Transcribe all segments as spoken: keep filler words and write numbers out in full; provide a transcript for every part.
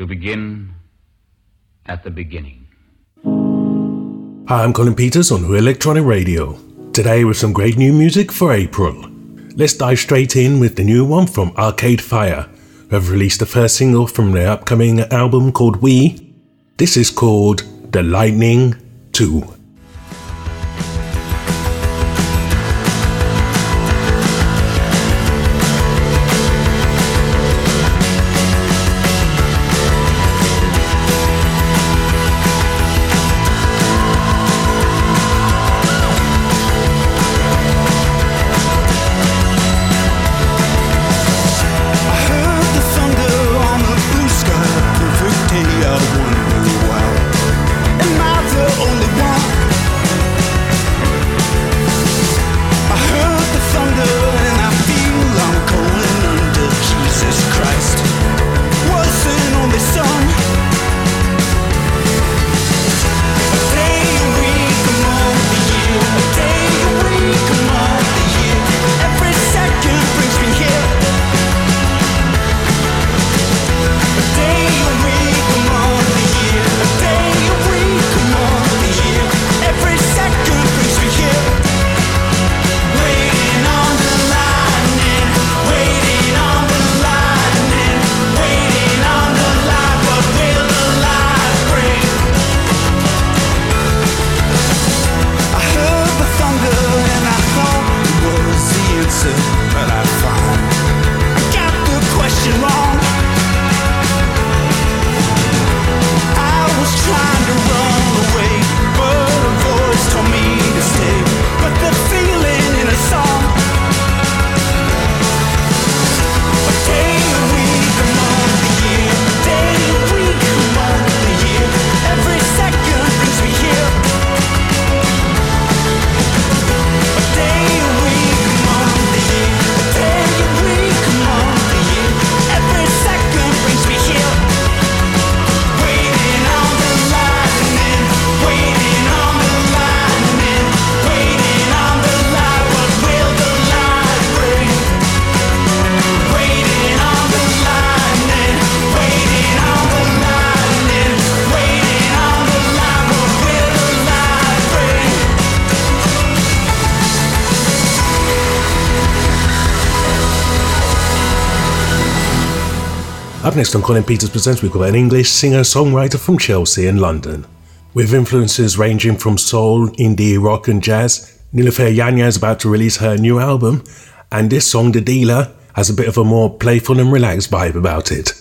to begin at the beginning. Hi, I'm Colin Peters on Who Electronic Radio. Today with some great new music for April. Let's dive straight in with the new one from Arcade Fire, who have released the first single from their upcoming album called We. This is called The Lightning two. Up next on Colin Peters Presents, we've got an English singer-songwriter from Chelsea in London. With influences ranging from soul, indie, rock and jazz, Nilüfer Yanya is about to release her new album, and this song, The Dealer, has a bit of a more playful and relaxed vibe about it.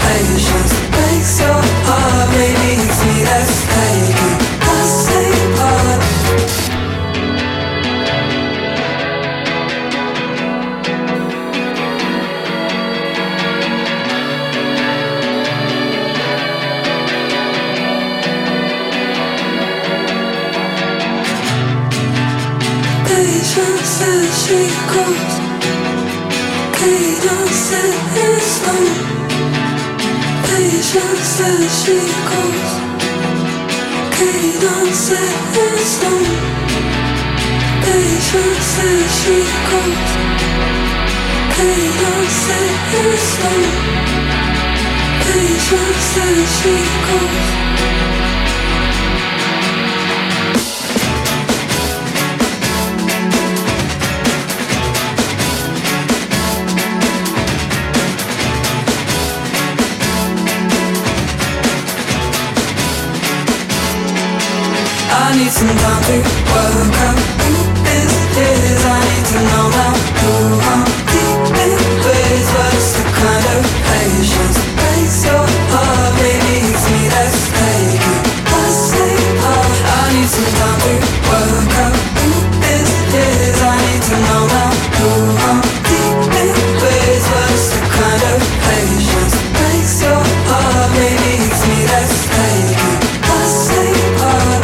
Patience makes your heart close. Cadence is slow. Patience as she goes. Cadence is slow. Patience as she goes. Cadence is slow. Patience as she goes. I need some time to work out who this is. I need to know now who I'm deep in ways. What's the kind of patience breaks your heart? Maybe it's me that's taking a step apart. I need some time to work out who this is. I need to know now who I'm deep in ways. What's the kind of patience breaks your heart? Maybe it's me that's taking a step apart.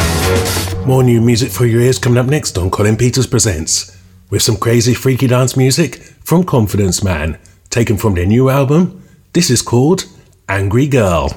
More new music for your ears coming up next on Colin Peters Presents, with some crazy freaky dance music from Confidence Man, taken from their new album. This is called Angry Girl.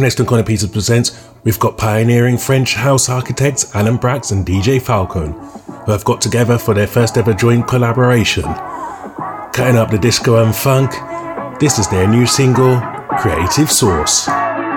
Next on Colin Peters Presents, we've got pioneering French house architects Alan Braxe and D J Falcon, who have got together for their first ever joint collaboration. Cutting up the disco and funk, this is their new single, Creative Source. Anywhere.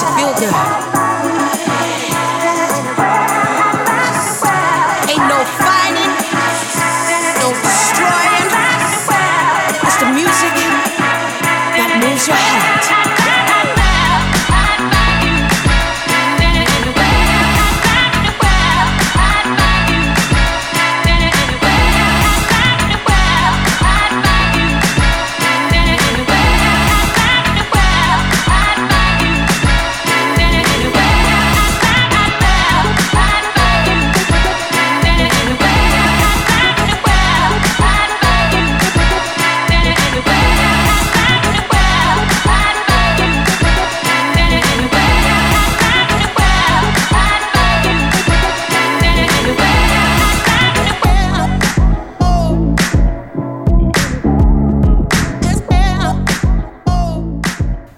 makes it feel good. Ain't no fighting, no destroying. It's the music that moves your heart.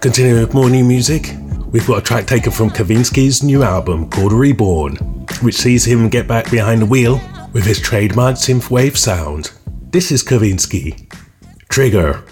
Continuing with more new music, we've got a track taken from Kavinsky's new album called Reborn, which sees him get back behind the wheel with his trademark synthwave sound. This is Kavinsky, Trigger.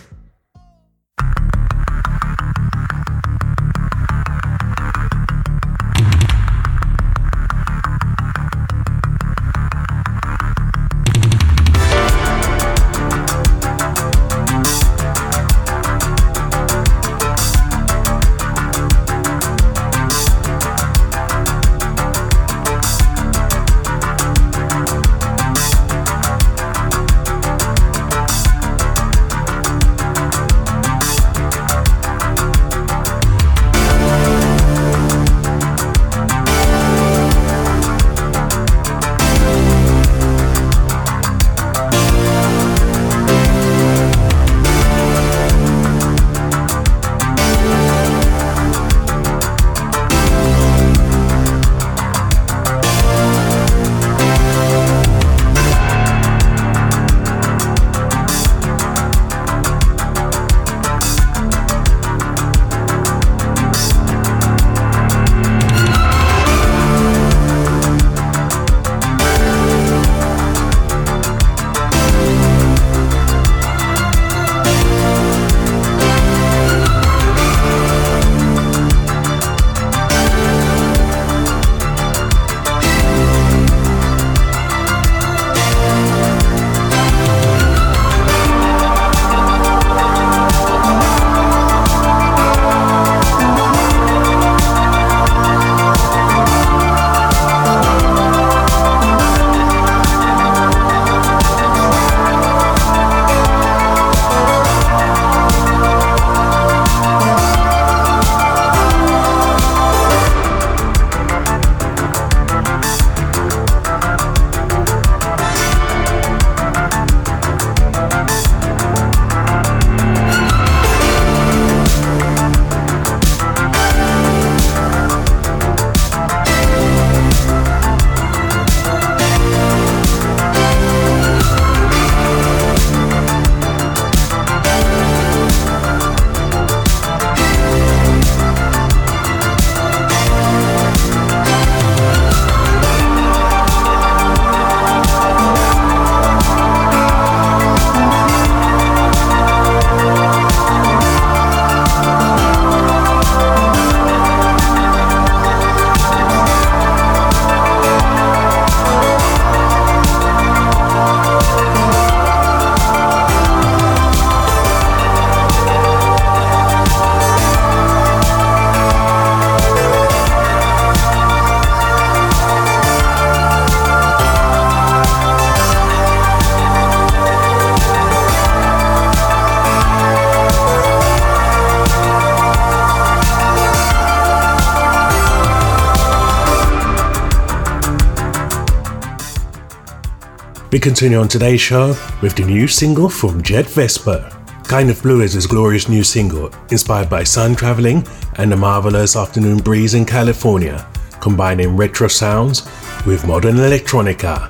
We continue on today's show with the new single from Jet Vesper. Kind of Blue is his glorious new single, inspired by sun travelling and the marvellous afternoon breeze in California, combining retro sounds with modern electronica.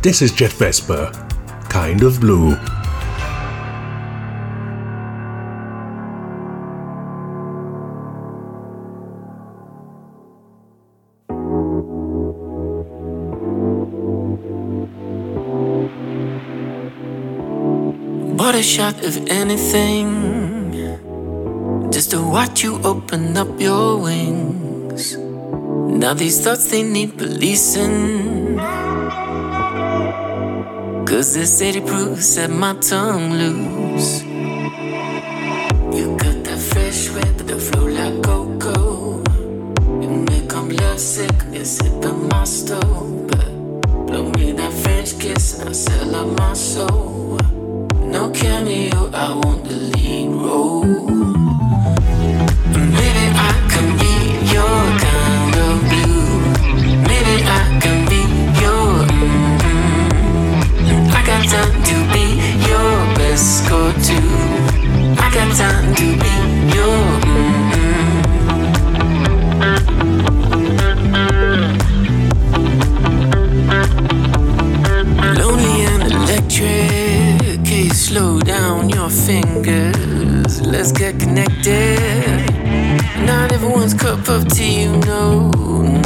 This is Jet Vesper, Kind of Blue. What a shock, if anything, just just to watch you open up your wings. Now these thoughts, they need policing, 'cause this eighty proof set my tongue loose. You got that fresh whip that flow like cocoa. You make 'em love sick, they sip at my stove. But blow me that French kiss and I sell out my soul. No cameo, I want the lead role. Maybe I can be your kind of blue. Maybe I can be your mm-hmm. I got time to be your best score too. I got time to be your mm-hmm. Lonely and electric. Slow down your fingers, let's get connected. Not everyone's cup of tea, you know,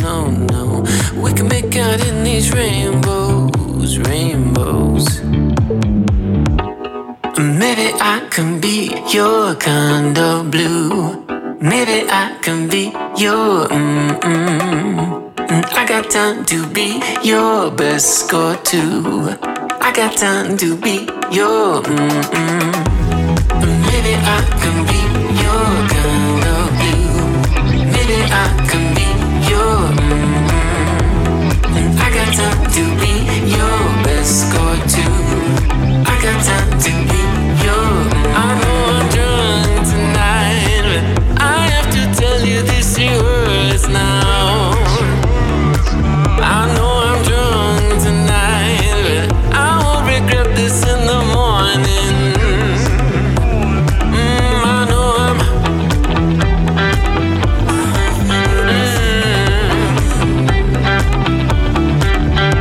no, no. We can make out in these rainbows, rainbows. Maybe I can be your kind of blue. Maybe I can be your mm-mm. I got time to be your best score too. I got time to be your mm-mm. Maybe I can be your kind of blue. Maybe I can be your mm-mm. I got time to be your best score too. I got time to be your mm-mm. I know I'm drunk tonight, but I have to tell you this in words now. I know I'm drunk tonight, grab this in the morning. Mm, I know I'm mm,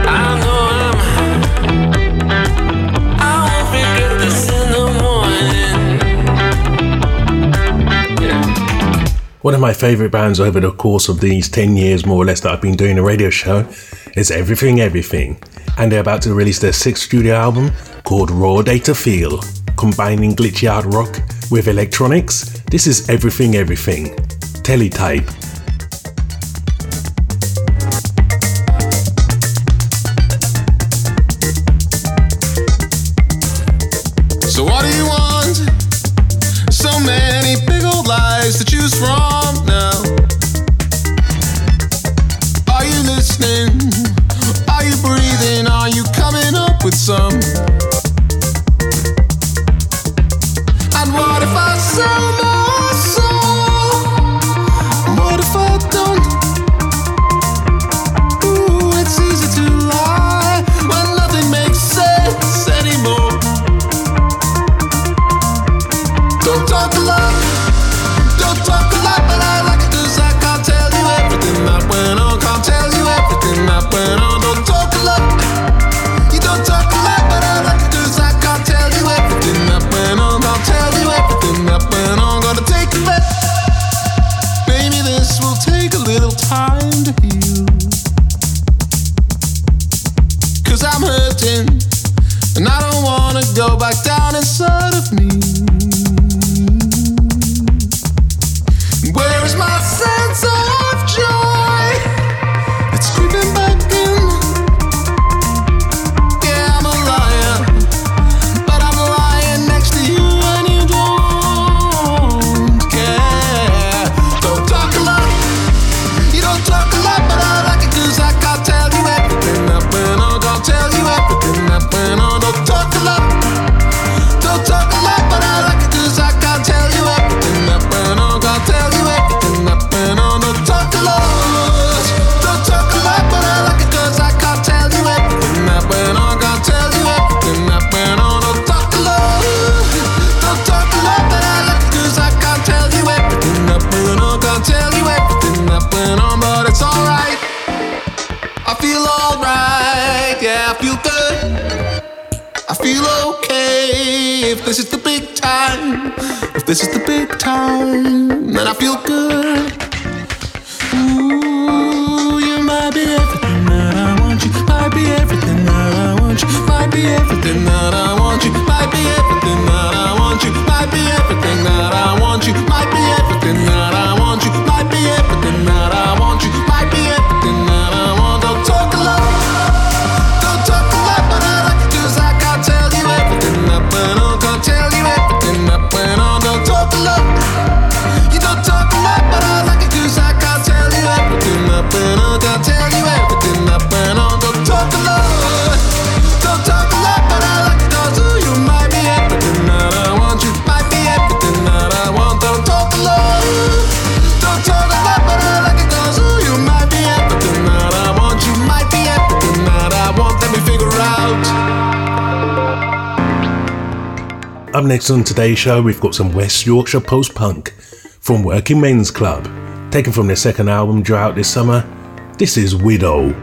I know I'm I won't regret this in the morning. Yeah. One of my favourite bands over the course of these ten years more or less that I've been doing a radio show is Everything Everything. And they're about to release their sixth studio album called Raw Data Feel, combining glitchy art rock with electronics. This is Everything Everything, Teletype. So what do you want? So many big old lies to choose from now. Are you listening? Are you breathing? Are you coming up with some? And what if I sell my soul? What if I don't? Ooh, it's easy to lie when nothing makes sense anymore. Don't talk a lot, don't talk a lot, but I like it 'cause I can't tell you everything that went on. Can't tell you everything that went on. Time to heal, 'cause I'm hurting and I don't wanna go back down inside of me. Where is my sense of joy? It's creeping back in. Yeah, I'm a liar, but I'm lying next to you and you don't care. Don't talk a lot. Don't talk a lot, but I like it 'cause I can't tell you everything that went on. Can't tell you everything that went on. Don't talk a lot. Don't talk a lot, but I like it 'cause I can't tell you everything that went on. Can't tell you everything that went on. Don't talk a lot. Don't talk a lot, but I like it 'cause I can't tell you everything that went on. Can't tell you everything that went on. Don't talk a lot. Don't talk a lot, but I like it 'cause I can't tell you everything that went on. Can't tell you everything. On, but it's alright. I feel alright, yeah, I feel good. I feel okay. If this is the big time, if this is the big time, then I feel good. Ooh, you might be everything that I want you. Might be everything that I want you. Might be everything that I want you. Might be everything that I want you. Might be everything that I want you. Might be everything. Up next on today's show, we've got some West Yorkshire post-punk from Working Men's Club, taken from their second album due out this summer. This is Widow.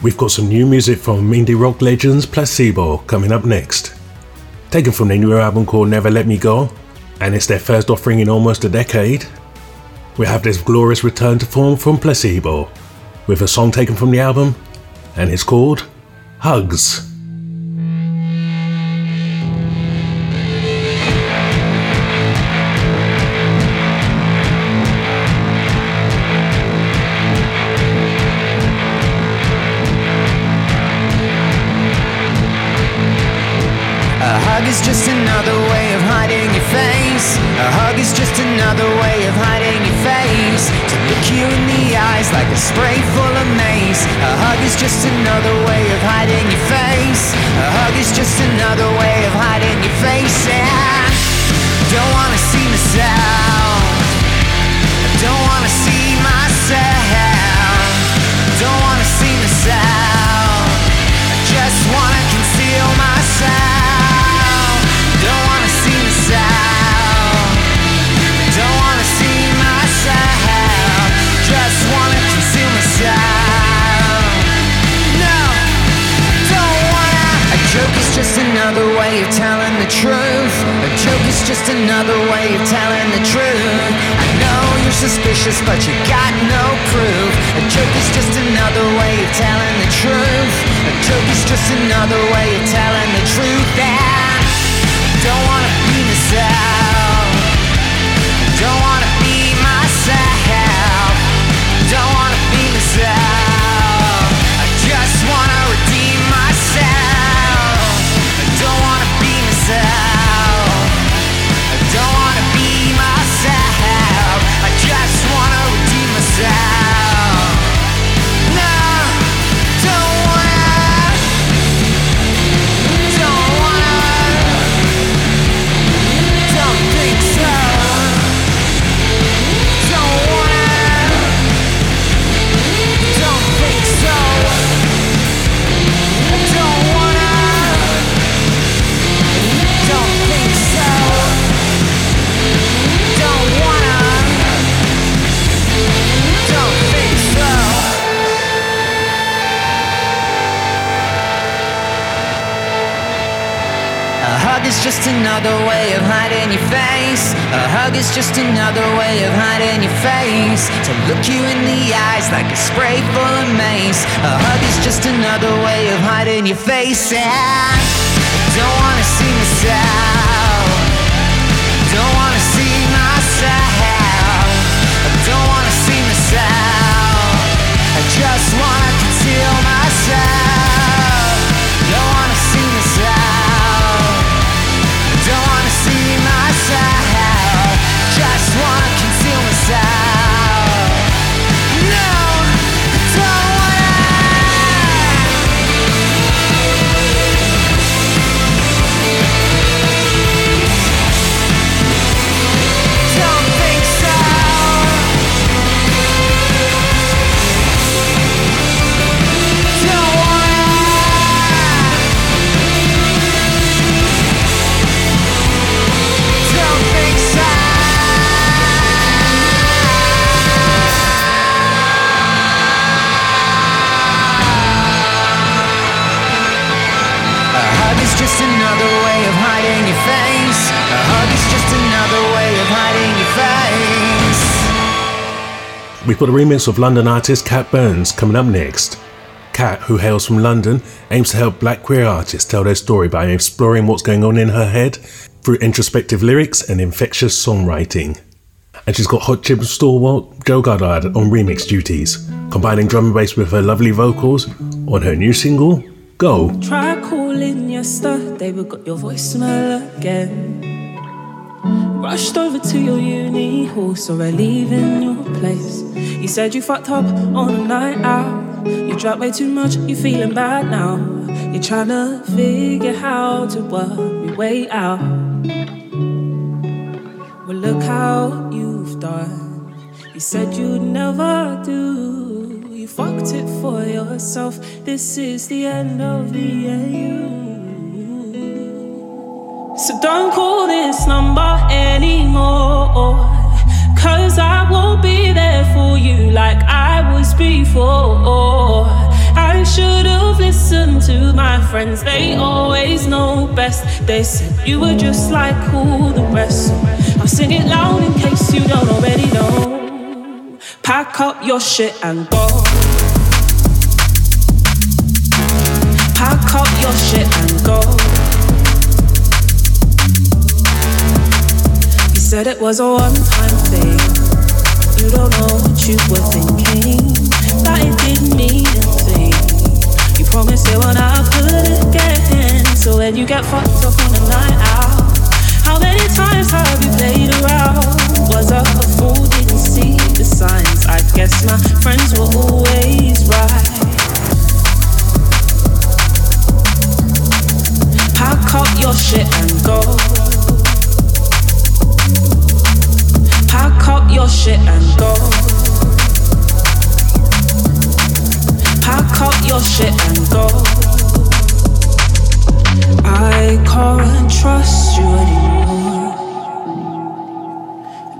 We've got some new music from indie rock legends Placebo coming up next, taken from their new album called Never Let Me Go, and it's their first offering in almost a decade. We have this glorious return to form from Placebo, with a song taken from the album, and it's called Hugs. Is just another way of hiding your face. A hug is just another way of hiding your face. To look you in the eyes like a spray full of mace. A hug is just another way of hiding your face. A hug is just another way of hiding your face. Yeah. Don't wanna see myself. Don't wanna see myself. Don't wanna see myself. I just wanna conceal myself. Don't wanna see myself. just another way of telling the truth. A joke is just another way of telling the truth. I know you're suspicious, but you got no proof. A joke is just another way of telling the truth. A joke is just another way of telling the truth. That I don't wanna be myself. I don't wanna be myself. I don't wanna be myself. I just wanna redeem myself. I don't wanna be myself. I just wanna redeem myself. No, don't wanna, don't wanna, don't think so. Don't wanna, don't think so. I don't wanna. It's just another way of hiding your face. A hug is just another way of hiding your face. To look you in the eyes like a spray full of mace. A hug is just another way of hiding your face. And I don't wanna see myself. Don't wanna see myself. I don't wanna see myself. I just wanna conceal myself. Don't wanna see myself. Don't wanna see myself. Just wanna conceal myself. No, I don't wanna. Don't think so. Don't wanna. Just another way of hiding your face. A hug is just another way of hiding your face. We've got a remix of London artist Cat Burns coming up next. Cat, who hails from London, aims to help black queer artists tell their story by exploring what's going on in her head through introspective lyrics and infectious songwriting. And she's got Hot Chip stalwart Joe Goddard on remix duties, combining drum and bass with her lovely vocals on her new single, Go. Try calling yesterday, but got your voicemail again. Rushed over to your uni hall, saw her leaving your place. You said you fucked up on a night out. You drank way too much, you feeling bad now. You're trying to figure how to work your way out. Well, look how you've done. You said you'd never do. You fucked it for yourself. This is the end of the A U. So don't call this number anymore, 'cause I won't be there for you like I was before. I should've listened to my friends, they always know best. They said you were just like all the rest. I'll sing it loud in case you don't already know. Pack up your shit and go. Pack up your shit and go. You said it was a one-time thing. You don't know what you were thinking. That it didn't mean a thing. You promised it would not good again. So when you get fucked up on a night out, how many times have you played around? Was I a fool, didn't see the signs? I guess my friends were always right. Pack up your shit and go. Pack up your shit and go. Pack up your shit and go. I can't trust you anymore.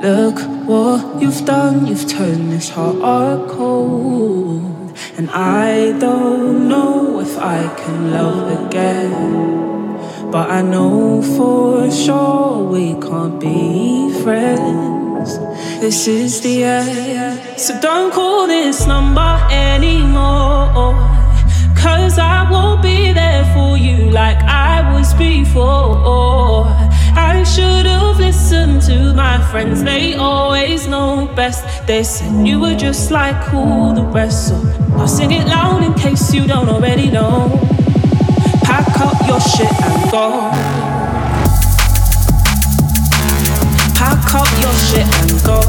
Look what you've done, you've turned this heart cold. And I don't know if I can love again. But I know for sure we can't be friends. This is the end. So don't call this number anymore, 'cause I won't be there for you like I was before. I should've listened to my friends, they always know best. They said you were just like all the rest. So I'll sing it loud in case you don't already know. Pack up your shit and go. Pack up your shit and go.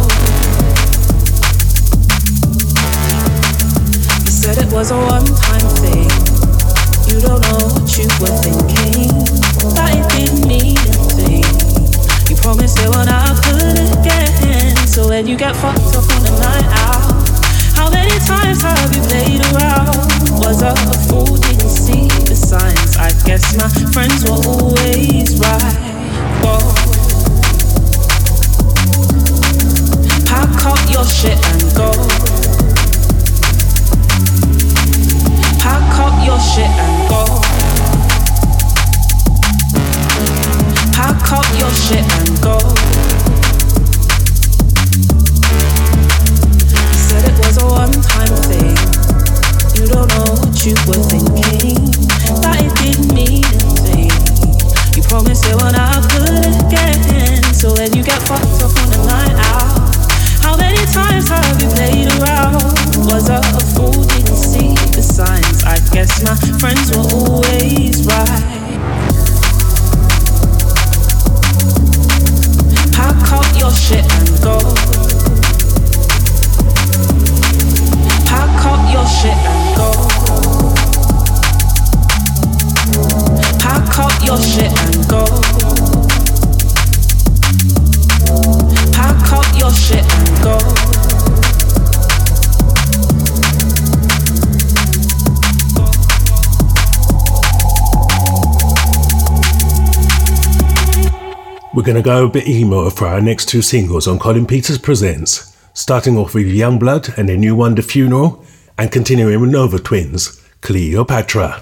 You said it was a one-time thing. You don't know what you were thinking. That it didn't mean a thing. You promised it would not happen again. So when you get fucked up on a night out, how many times have you played around? Was I a fool, didn't see the signs? I guess my friends were always right. Whoa. Pack up your shit and go. Pack up your shit and go. Pack up your shit and go. Was a one-time thing. You don't know what you were thinking. That it didn't mean a thing. You promised it would not happen again. So when you get fucked up on a night out, how many times have you played around? Was I a fool? Didn't see the signs. I guess my friends were always right. Pack up your shit and go. Pack up your shit and go. Pack up your shit and go. Pack up your shit and go. We're going to go a bit emo for our next two singles on Colin Peters Presents. Starting off with YUNGBLUD and their new one, The Funeral, and continuing with Nova Twins, Cleopatra.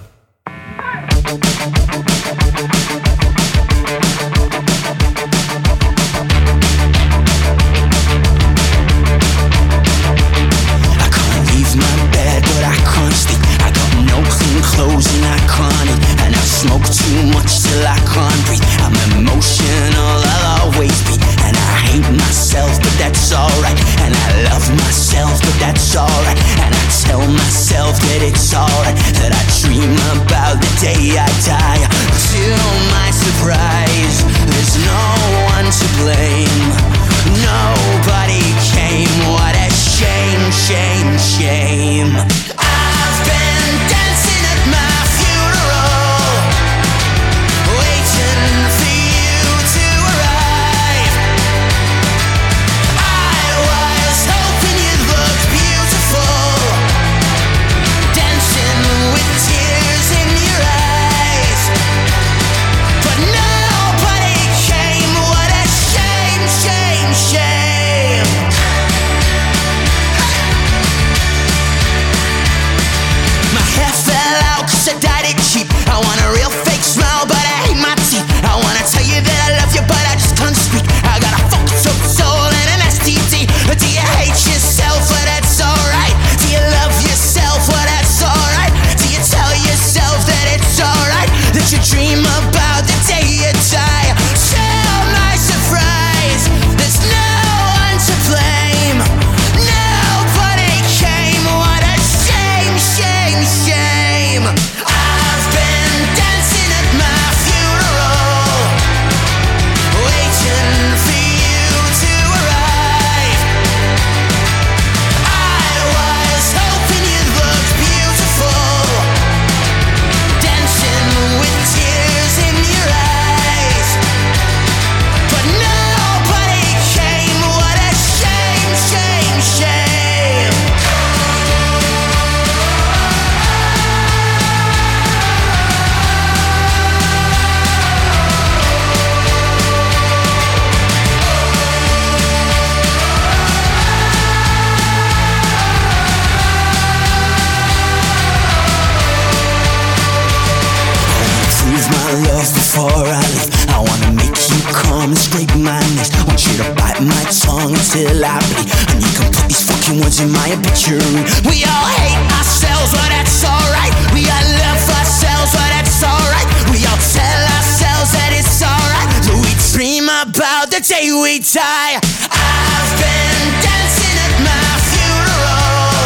before I leave. I wanna make you come and scrape my knees. Want you to bite my tongue until I bleed. And you can put these fucking words in my obituary. We all hate ourselves, but that's alright. We all love ourselves, but that's alright. We all tell ourselves that it's alright. So we dream about the day we die. I've been dancing at my funeral,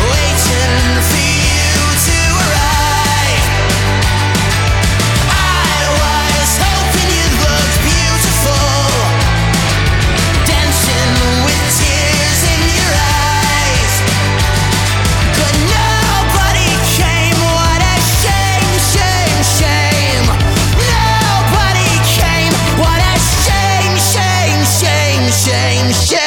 waiting for you to arrive. I was hoping you'd look beautiful, dancing with tears in your eyes. But nobody came, what a shame, shame, shame. Nobody came, what a shame, shame, shame, shame, shame, shame.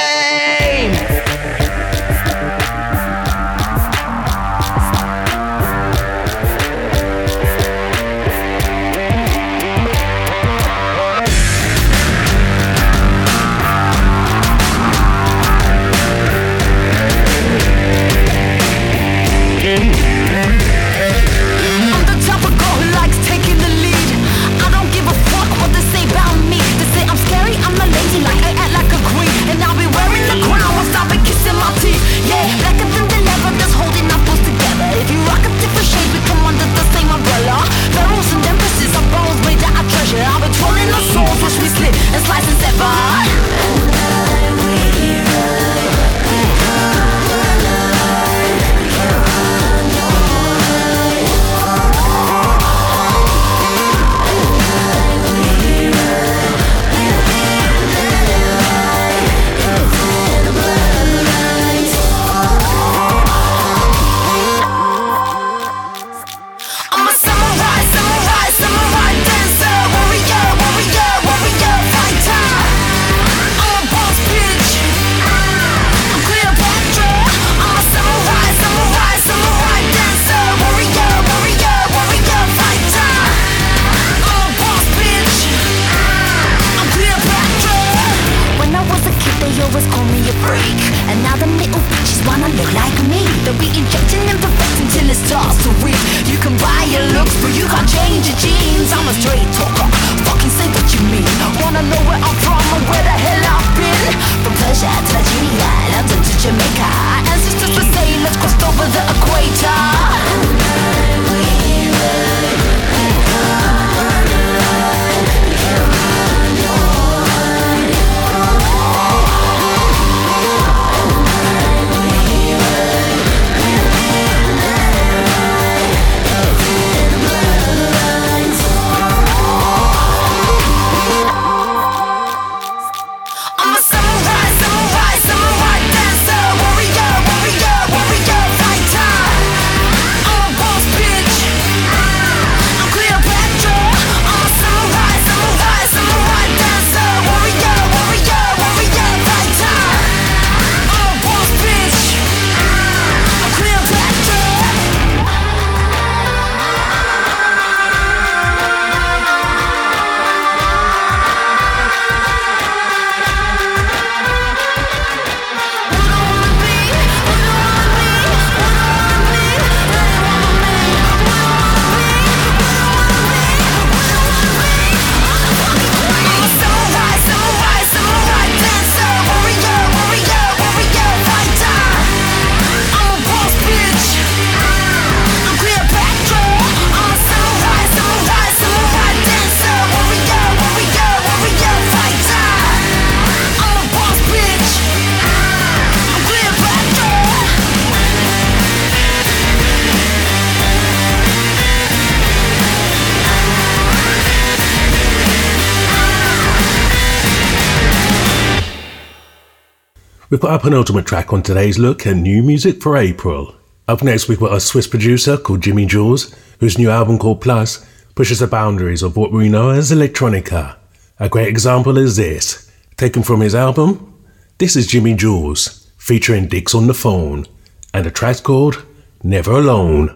We put our penultimate track on today's look at new music for April. Up next we've got a Swiss producer called Jimi Jules, whose new album called Plus pushes the boundaries of what we know as electronica. A great example is this. Taken from his album, this is Jimi Jules, featuring Dix On The Phone, and a track called Never Alone.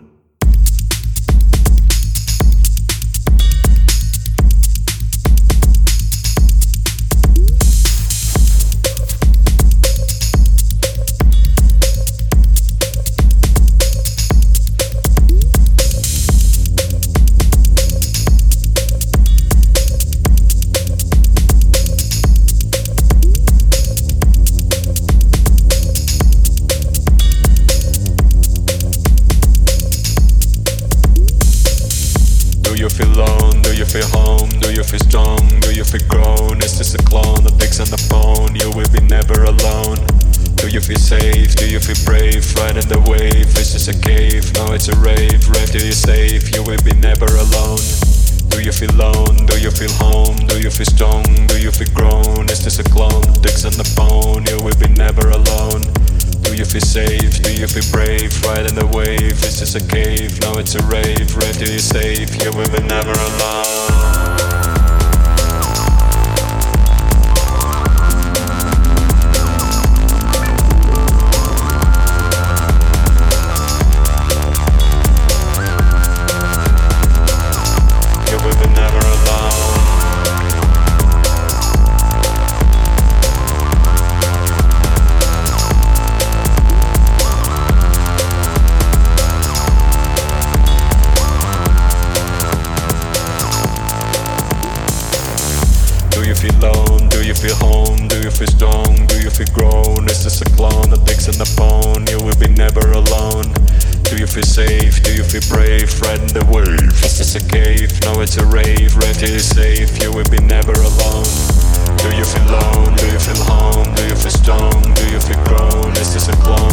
feel alone? Do you feel home? Do you feel strong? Do you feel grown? Is this a clone? The Dix on the phone, you will be never alone. Do you feel safe? Do you feel brave? Riding the wave, is this a cave? No, it's a rave, rave till you're safe, you will be never alone. Do you feel alone? Do you feel home? Do you feel strong? Do you feel grown? Is this a clone? Dix on the phone, you will be never alone. Do you feel safe? Do you feel brave? Riding the wave, is this a cave? No, it's a rave, rave till you're safe, you will be never alone. Do you feel safe? Do you feel brave? Riding the wave. Is this a cave? No, it's a rave. Rave till you're safe. You will be never alone. Do you feel alone? Do you feel home? Do you feel strong? Do you feel grown?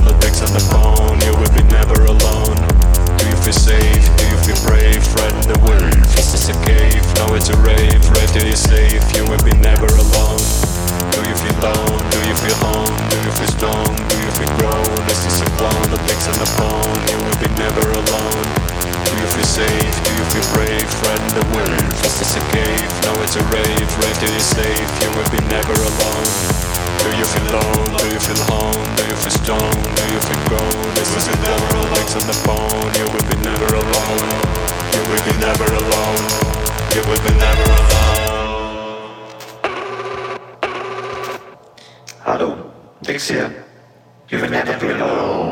Is this a clone? The Dix on the phone. You will be never alone. Do you feel safe? Do you feel brave? Riding the wave. Is this a cave? No, it's a rave. Rave till you're safe. You will be never alone. Do you feel alone? Do you feel home? Do you feel strong? Do you feel grown? Is this a clone? The Dix on the phone. You will be never alone. Do you feel safe? Do you feel brave? Riding the wave. Is this a cave? No, it's a rave. Rave till you're safe. You will be never alone. Do you feel alone? Do you feel home? Do you feel strong? Do you feel grown? Is this a clone? The Dix on the phone. You will be never alone. You will be never alone. You will be never alone. Hallo, Dix hier. You will never be alone.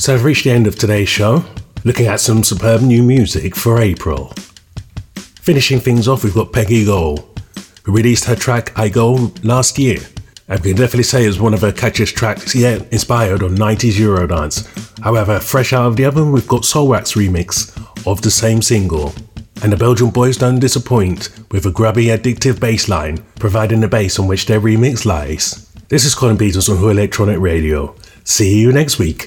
So I've reached the end of today's show, looking at some superb new music for April. Finishing things off, we've got Peggy Gou, who released her track I Go last year, and we can definitely say it was one of her catchiest tracks yet, inspired on nineties Eurodance. However, fresh out of the oven, we've got Soulwax remix of the same single, and the Belgian boys don't disappoint with a grubby, addictive bass line, providing the base on which their remix lies. This is Colin Peters on Who Electronic Radio. See you next week.